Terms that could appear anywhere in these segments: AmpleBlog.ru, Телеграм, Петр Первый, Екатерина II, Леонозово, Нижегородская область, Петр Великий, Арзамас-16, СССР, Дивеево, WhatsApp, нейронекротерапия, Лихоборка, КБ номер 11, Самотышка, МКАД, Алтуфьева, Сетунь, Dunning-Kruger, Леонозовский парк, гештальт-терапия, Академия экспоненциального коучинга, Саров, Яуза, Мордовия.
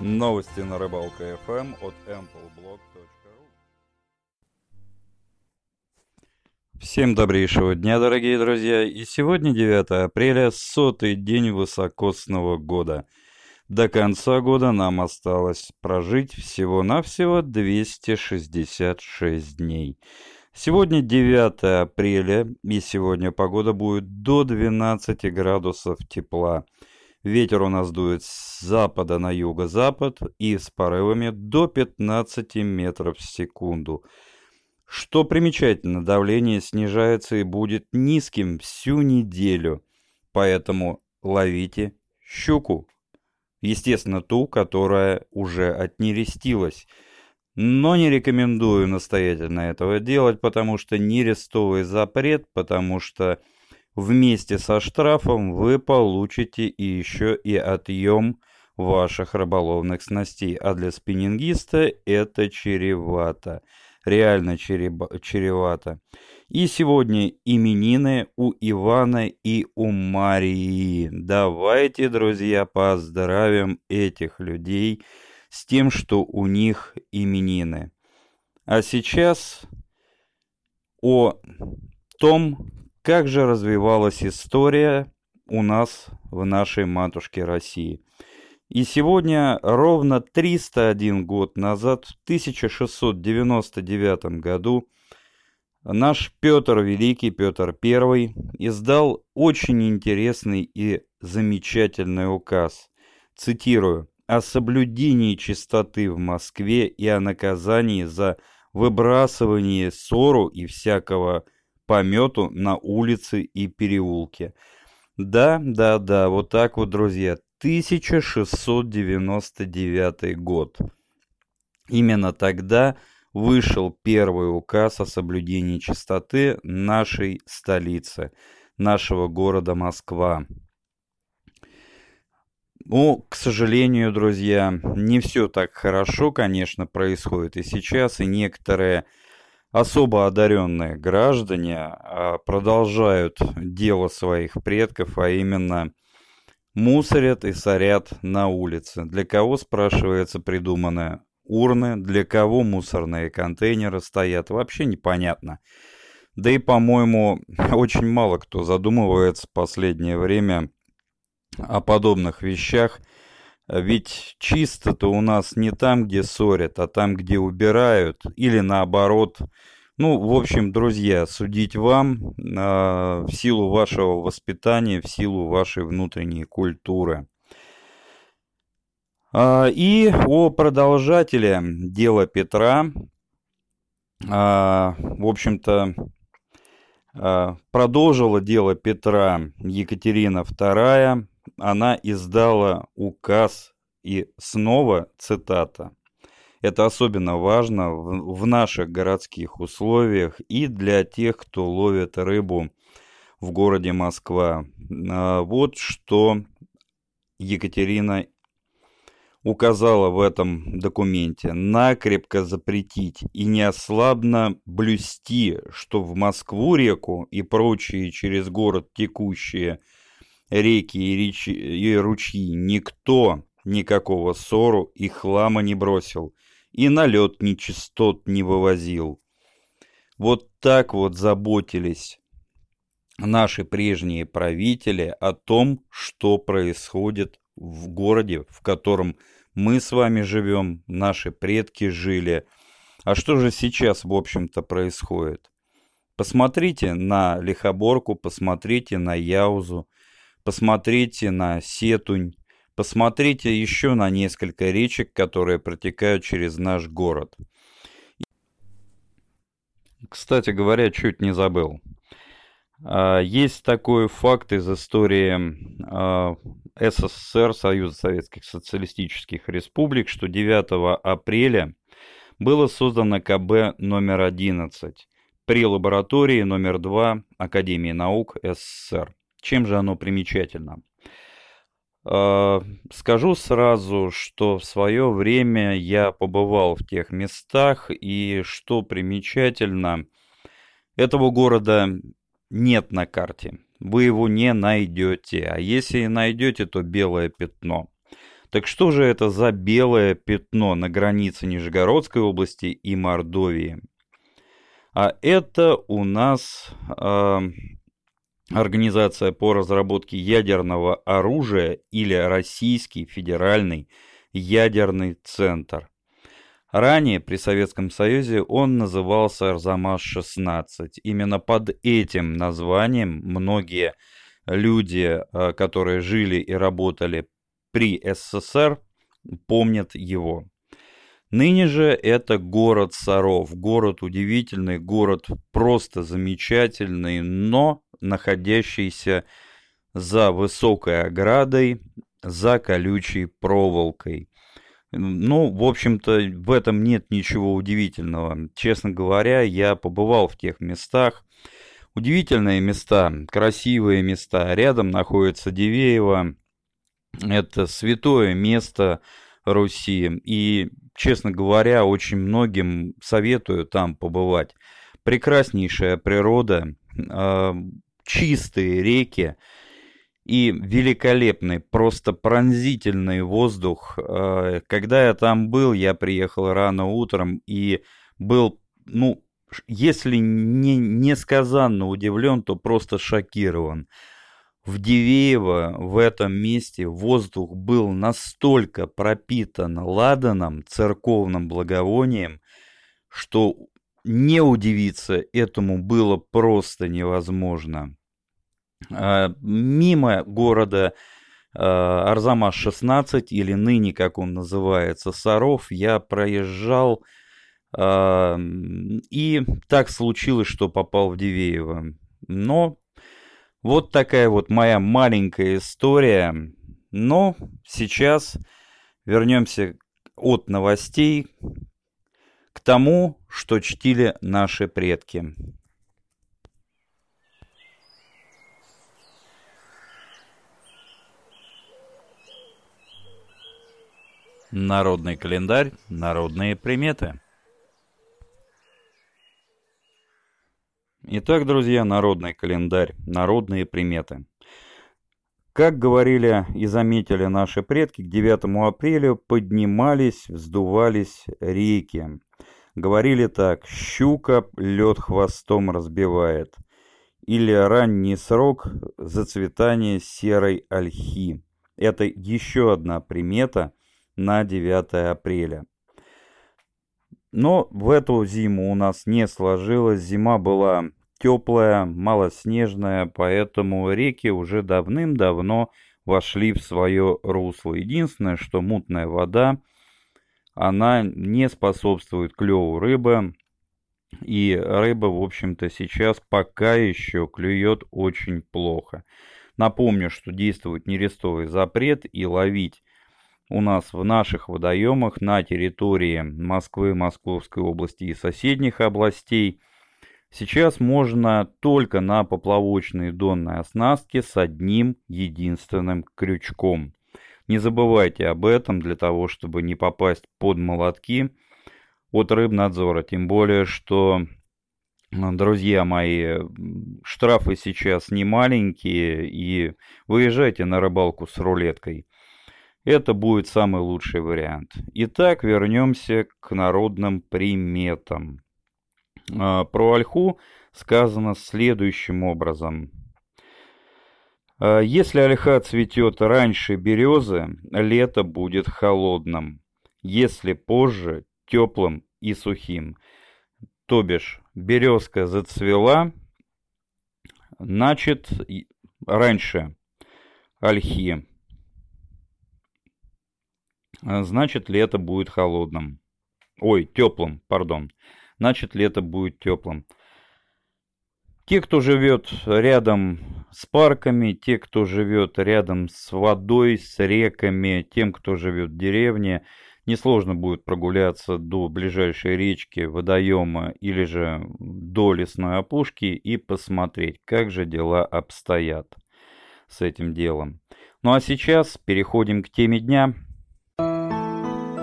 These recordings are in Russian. Новости на Рыбалка.fm от AmpleBlog.ru. Всем добрейшего дня, дорогие друзья! И сегодня 9 апреля, 100-й день высокосного года. До конца года нам осталось прожить всего-навсего 266 дней. Сегодня 9 апреля, и сегодня погода будет до 12 градусов тепла. Ветер у нас дует с запада на юго-запад и с порывами до 15 метров в секунду. Что примечательно, давление снижается и будет низким всю неделю. Поэтому ловите щуку. Естественно, ту, которая уже отнерестилась. Но не рекомендую настоятельно этого делать, потому что нерестовый запрет, потому что вместе со штрафом вы получите и еще и отъем ваших рыболовных снастей. А для спиннингиста это чревато. Реально чревато. И сегодня именины у Ивана и у Марии. Давайте, друзья, поздравим этих людей с тем, что у них именины. А сейчас о том, как же развивалась история у нас в нашей матушке России. И сегодня, ровно 301 год назад, в 1699 году, наш Петр Великий, Петр Первый, издал очень интересный и замечательный указ. Цитирую. «О соблюдении чистоты в Москве и о наказании за выбрасывание сору и всякого помету на улице и переулке». Да, вот так вот, друзья, 1699 год. Именно тогда вышел первый указ о соблюдении чистоты нашей столицы, нашего города Москва. Ну, к сожалению, друзья, не все так хорошо, конечно, происходит и сейчас, и некоторые особо одаренные граждане продолжают дело своих предков, а именно мусорят и сорят на улице. Для кого, спрашивается, придуманы урны, для кого мусорные контейнеры стоят, вообще непонятно. Да и, по-моему, очень мало кто задумывается в последнее время о подобных вещах, ведь чисто-то у нас не там, где ссорят, а там, где убирают, или наоборот. Ну, в общем, друзья, судить вам в силу вашего воспитания, в силу вашей внутренней культуры. И о продолжателе дела Петра, в общем-то, продолжила дело Петра Екатерина II. Она издала указ и снова цитата. Это особенно важно в наших городских условиях и для тех, кто ловит рыбу в городе Москва. Вот что Екатерина указала в этом документе. Накрепко запретить и неослабно блюсти, что в Москву реку и прочие через город текущие реки и ручьи никто никакого ссору и хлама не бросил, и на лед нечистот не вывозил. Вот так вот заботились наши прежние правители о том, что происходит в городе, в котором мы с вами живем, наши предки жили. А что же сейчас, в общем-то, происходит? Посмотрите на Лихоборку, посмотрите на Яузу, посмотрите на Сетунь, посмотрите еще на несколько речек, которые протекают через наш город. Кстати говоря, чуть не забыл. Есть такой факт из истории СССР, Союза Советских Социалистических Республик, что 9 апреля было создано КБ номер 11 при лаборатории номер 2 Академии наук СССР. Чем же оно примечательно? Скажу сразу, что в свое время я побывал в тех местах, и что примечательно, этого города нет на карте. Вы его не найдете, а если и найдете, то белое пятно. Так что же это за белое пятно на границе Нижегородской области и Мордовии? А это у нас организация по разработке ядерного оружия или Российский федеральный ядерный центр. Ранее при Советском Союзе он назывался Арзамас-16. Именно под этим названием многие люди, которые жили и работали при СССР, помнят его. Ныне же это город Саров. Город удивительный, город просто замечательный, но находящийся за высокой оградой, за колючей проволокой. Ну, в общем-то, в этом нет ничего удивительного. Честно говоря, я побывал в тех местах. Удивительные места, красивые места. Рядом находится Дивеево. Это святое место Руси. И, честно говоря, очень многим советую там побывать. Прекраснейшая природа, чистые реки. И великолепный, просто пронзительный воздух. Когда я там был, я приехал рано утром и был, ну, если несказанно удивлен, то просто шокирован. В Дивеево, в этом месте, воздух был настолько пропитан ладаном, церковным благовонием, что не удивиться этому было просто невозможно. Мимо города Арзамас-16, или ныне, как он называется, Саров, я проезжал, и так случилось, что попал в Дивеево. Но вот такая вот моя маленькая история. Но сейчас вернемся от новостей к тому, что чтили наши предки. Народный календарь, народные приметы. Итак, друзья, народный календарь, народные приметы. Как говорили и заметили наши предки, к 9 апреля поднимались, вздувались реки. Говорили так: щука лед хвостом разбивает. Или ранний срок зацветания серой ольхи. Это еще одна примета на 9 апреля. Но в эту зиму у нас не сложилось. Зима была теплая, малоснежная, поэтому реки уже давным-давно вошли в свое русло. Единственное, что мутная вода, она не способствует клеву рыбы. И рыба, в общем-то, сейчас пока еще клюет очень плохо. Напомню, что действует нерестовый запрет, и ловить у нас в наших водоемах на территории Москвы, Московской области и соседних областей сейчас можно только на поплавочной донной оснастке с одним единственным крючком. Не забывайте об этом для того, чтобы не попасть под молотки от рыбнадзора. Тем более, что, друзья мои, штрафы сейчас не маленькие, и выезжайте на рыбалку с рулеткой. Это будет самый лучший вариант. Итак, вернемся к народным приметам. Про ольху сказано следующим образом. Если ольха цветет раньше березы, лето будет холодным. Если позже, теплым и сухим. То бишь, березка зацвела, значит, раньше ольхи. Значит, лето будет холодным. Ой, теплым, пардон. Значит, лето будет теплым. Те, кто живет рядом с парками, те, кто живет рядом с водой, с реками, тем, кто живет в деревне, несложно будет прогуляться до ближайшей речки, водоема или же до лесной опушки и посмотреть, как же дела обстоят с этим делом. Ну а сейчас переходим к теме дня.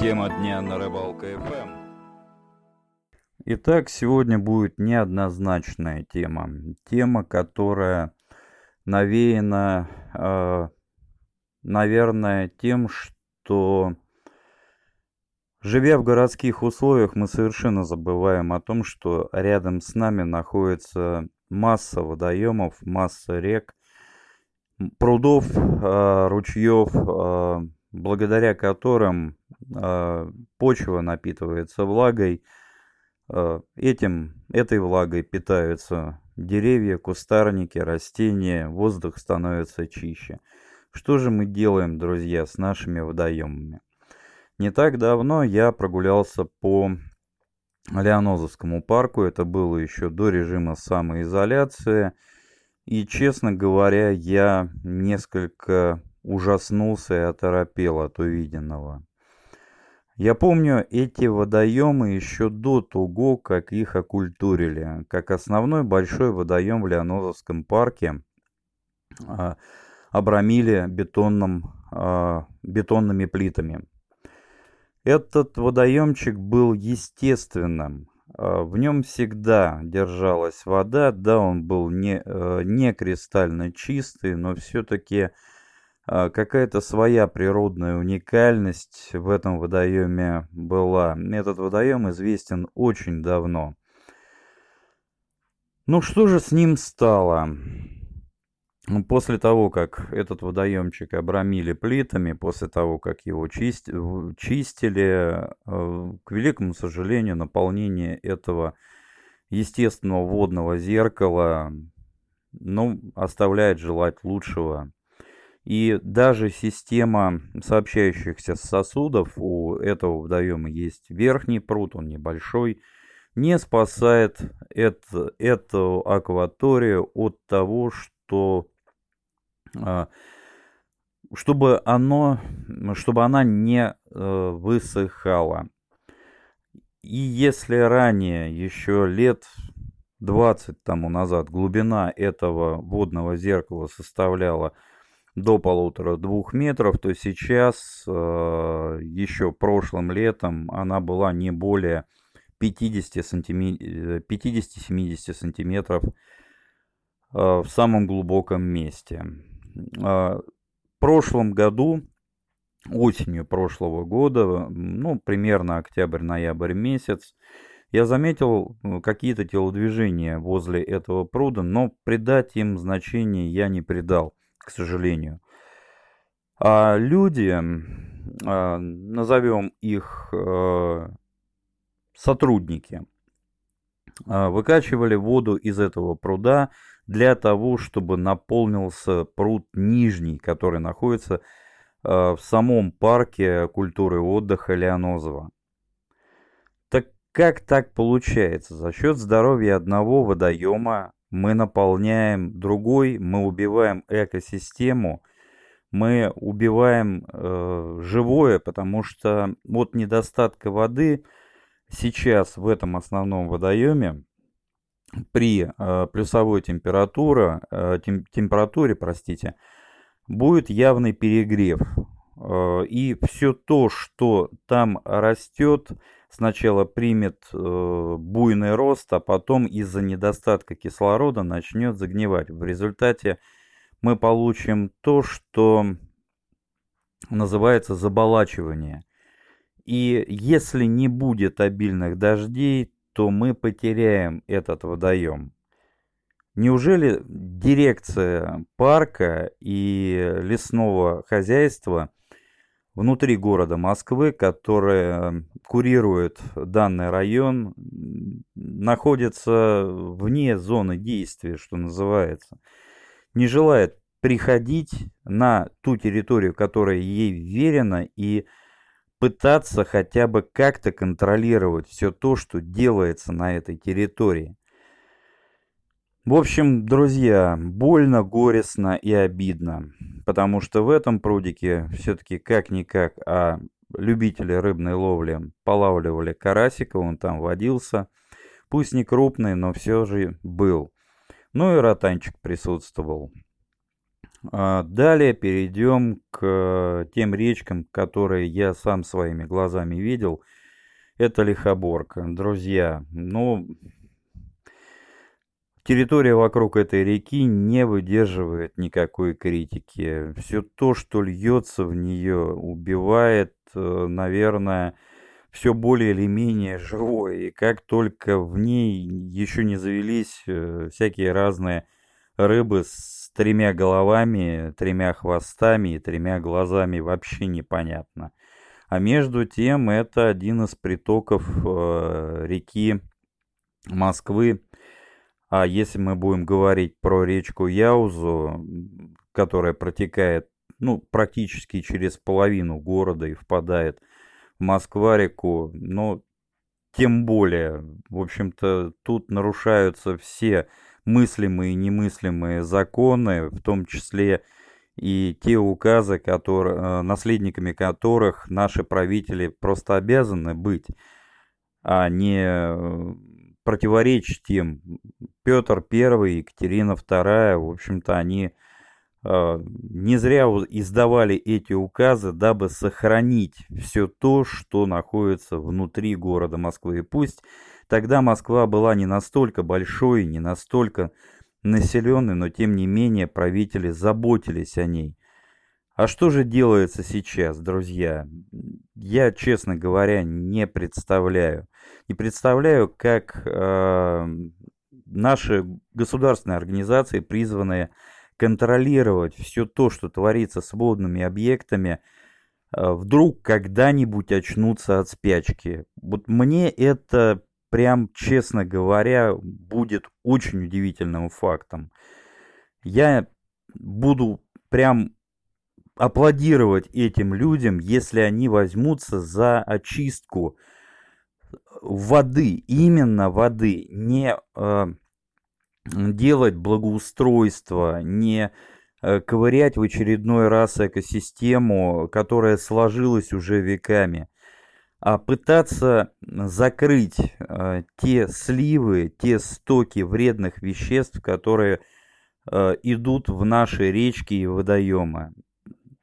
Тема дня на Рыбалка.fm. Итак, сегодня будет неоднозначная тема. Тема, которая навеяна, наверное, тем, что, живя в городских условиях, мы совершенно забываем о том, что рядом с нами находится масса водоемов, масса рек, прудов, ручьев, благодаря которым почва напитывается влагой. Этой влагой питаются деревья, кустарники, растения, воздух становится чище. Что же мы делаем, друзья, с нашими водоемами? Не так давно я прогулялся по Леонозовскому парку, это было еще до режима самоизоляции, и, честно говоря, я несколько ужаснулся и оторопел от увиденного. Я помню эти водоемы еще до того, как их окультурили, как основной большой водоем в Леонозовском парке обрамили бетонными плитами. Этот водоемчик был естественным, в нем всегда держалась вода, да, он был не кристально чистый, но все-таки какая-то своя природная уникальность в этом водоеме была. Этот водоем известен очень давно. Ну что же с ним стало? После того, как этот водоемчик обрамили плитами, после того, как его чистили, к великому сожалению, наполнение этого естественного водного зеркала, оставляет желать лучшего. И даже система сообщающихся сосудов, у этого водоема есть верхний пруд, он небольшой, не спасает эту акваторию от того, чтобы она не высыхала. И если ранее, еще лет 20 тому назад, глубина этого водного зеркала составляла до 1,5-2 метров, то сейчас, еще прошлым летом, она была не более 50-70 сантиметров в самом глубоком месте. В прошлом году, осенью прошлого года, примерно октябрь-ноябрь месяц, я заметил какие-то телодвижения возле этого пруда, но придать им значение я не придал, к сожалению. А люди, назовем их сотрудники, выкачивали воду из этого пруда для того, чтобы наполнился пруд нижний, который находится в самом парке культуры и отдыха Леонозово. Так как так получается? За счет здоровья одного водоема мы наполняем другой, мы убиваем экосистему, мы убиваем живое, потому что от недостатка воды сейчас в этом основном водоеме при плюсовой температуре, будет явный перегрев. И все то, что там растет, сначала примет буйный рост, а потом из-за недостатка кислорода начнет загнивать. В результате мы получим то, что называется заболачивание. И если не будет обильных дождей, то мы потеряем этот водоем. Неужели дирекция парка и лесного хозяйства внутри города Москвы, которая курирует данный район, находится вне зоны действия, что называется, не желает приходить на ту территорию, которая ей верена, и пытаться хотя бы как-то контролировать все то, что делается на этой территории? В общем, друзья, больно, горестно и обидно, потому что в этом прудике все-таки как-никак, а любители рыбной ловли полавливали карасика, он там водился, пусть не крупный, но все же был. Ну и ротанчик присутствовал. Далее перейдем к тем речкам, которые я сам своими глазами видел. Это Лихоборка, друзья, Территория вокруг этой реки не выдерживает никакой критики. Все то, что льется в нее, убивает, наверное, все более или менее живое. И как только в ней еще не завелись всякие разные рыбы с тремя головами, тремя хвостами и тремя глазами, вообще непонятно. А между тем, это один из притоков реки Москвы. А если мы будем говорить про речку Яузу, которая протекает, практически через половину города и впадает в Москва-реку, но тем более, в общем-то, тут нарушаются все мыслимые и немыслимые законы, в том числе и те указы, наследниками которых наши правители просто обязаны быть, а не противоречить им. Петр Первый, Екатерина II, в общем-то, они не зря издавали эти указы, дабы сохранить все то, что находится внутри города Москвы. И пусть тогда Москва была не настолько большой, не настолько населенной, но тем не менее правители заботились о ней. А что же делается сейчас, друзья? Я, честно говоря, не представляю. Не представляю, как наши государственные организации, призванные контролировать все то, что творится с водными объектами, вдруг когда-нибудь очнутся от спячки. Вот мне это, прям, честно говоря, будет очень удивительным фактом. Я буду прям аплодировать этим людям, если они возьмутся за очистку воды, именно воды, не делать благоустройство, не ковырять в очередной раз экосистему, которая сложилась уже веками, а пытаться закрыть те сливы, те стоки вредных веществ, которые идут в наши речки и водоемы.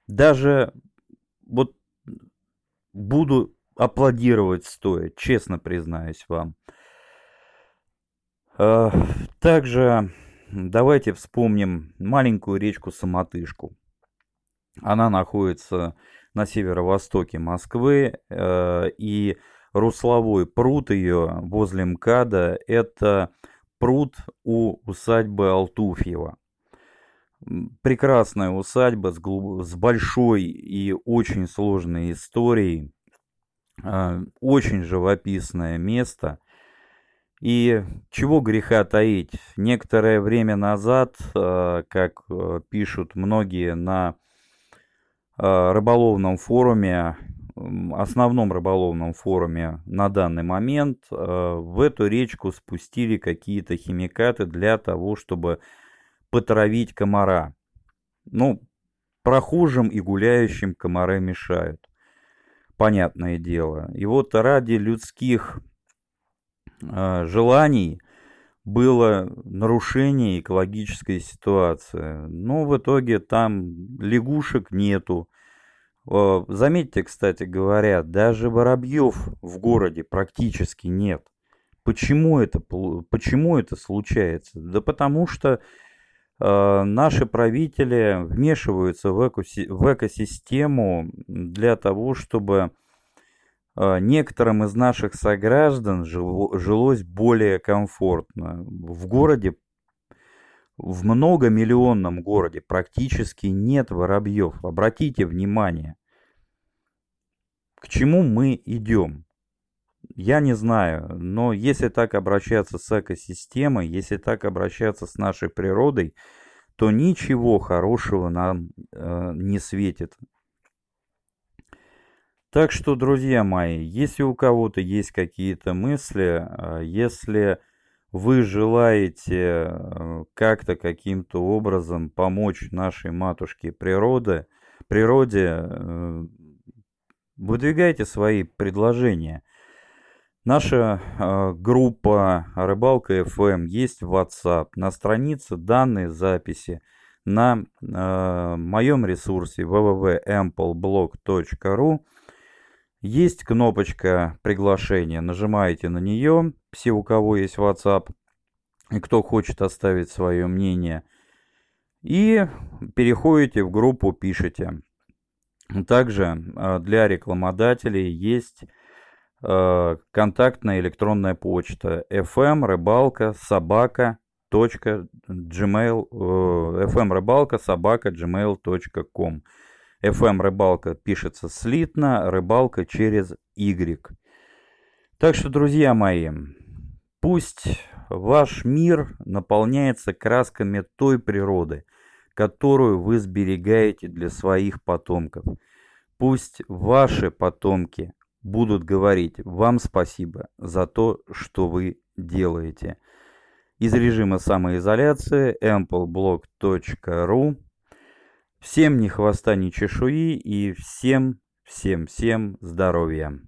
Даже вот буду аплодировать стоя, честно признаюсь вам. Также давайте вспомним маленькую речку Самотышку. Она находится на северо-востоке Москвы, и русловой пруд ее возле МКАДа – это пруд у усадьбы Алтуфьева. Прекрасная усадьба с большой и очень сложной историей, очень живописное место. И чего греха таить, некоторое время назад, как пишут многие на рыболовном форуме, основном рыболовном форуме на данный момент, в эту речку спустили какие-то химикаты для того, чтобы потравить комара. Прохожим и гуляющим комары мешают, понятное дело. И вот ради людских желаний было нарушение экологической ситуации. Но в итоге там лягушек нету. Заметьте, кстати говоря, даже воробьев в городе практически нет. Почему это случается? Да потому что наши правители вмешиваются в экосистему для того, чтобы некоторым из наших сограждан жилось более комфортно. В городе, в многомиллионном городе, практически нет воробьев. Обратите внимание, к чему мы идем. Я не знаю, но если так обращаться с экосистемой, если так обращаться с нашей природой, то ничего хорошего нам не светит. Так что, друзья мои, если у кого-то есть какие-то мысли, если вы желаете как-то, каким-то образом помочь нашей матушке природе, выдвигайте свои предложения. Наша группа Рыбалка.fm есть в WhatsApp, на странице данной записи, на моем ресурсе www.AmpleBlog.ru есть кнопочка приглашения, нажимаете на нее, все, у кого есть WhatsApp, кто хочет оставить свое мнение. И переходите в группу, пишите. Также для рекламодателей есть контактная электронная почта fmrybalka@gmail.com. FM рыбалка пишется слитно, рыбалка через Y. Так что, друзья мои, пусть ваш мир наполняется красками той природы, которую вы сберегаете для своих потомков. Пусть ваши потомки будут говорить вам спасибо за то, что вы делаете. Из режима самоизоляции AmpleBlog.ru. Всем ни хвоста, ни чешуи и всем здоровья.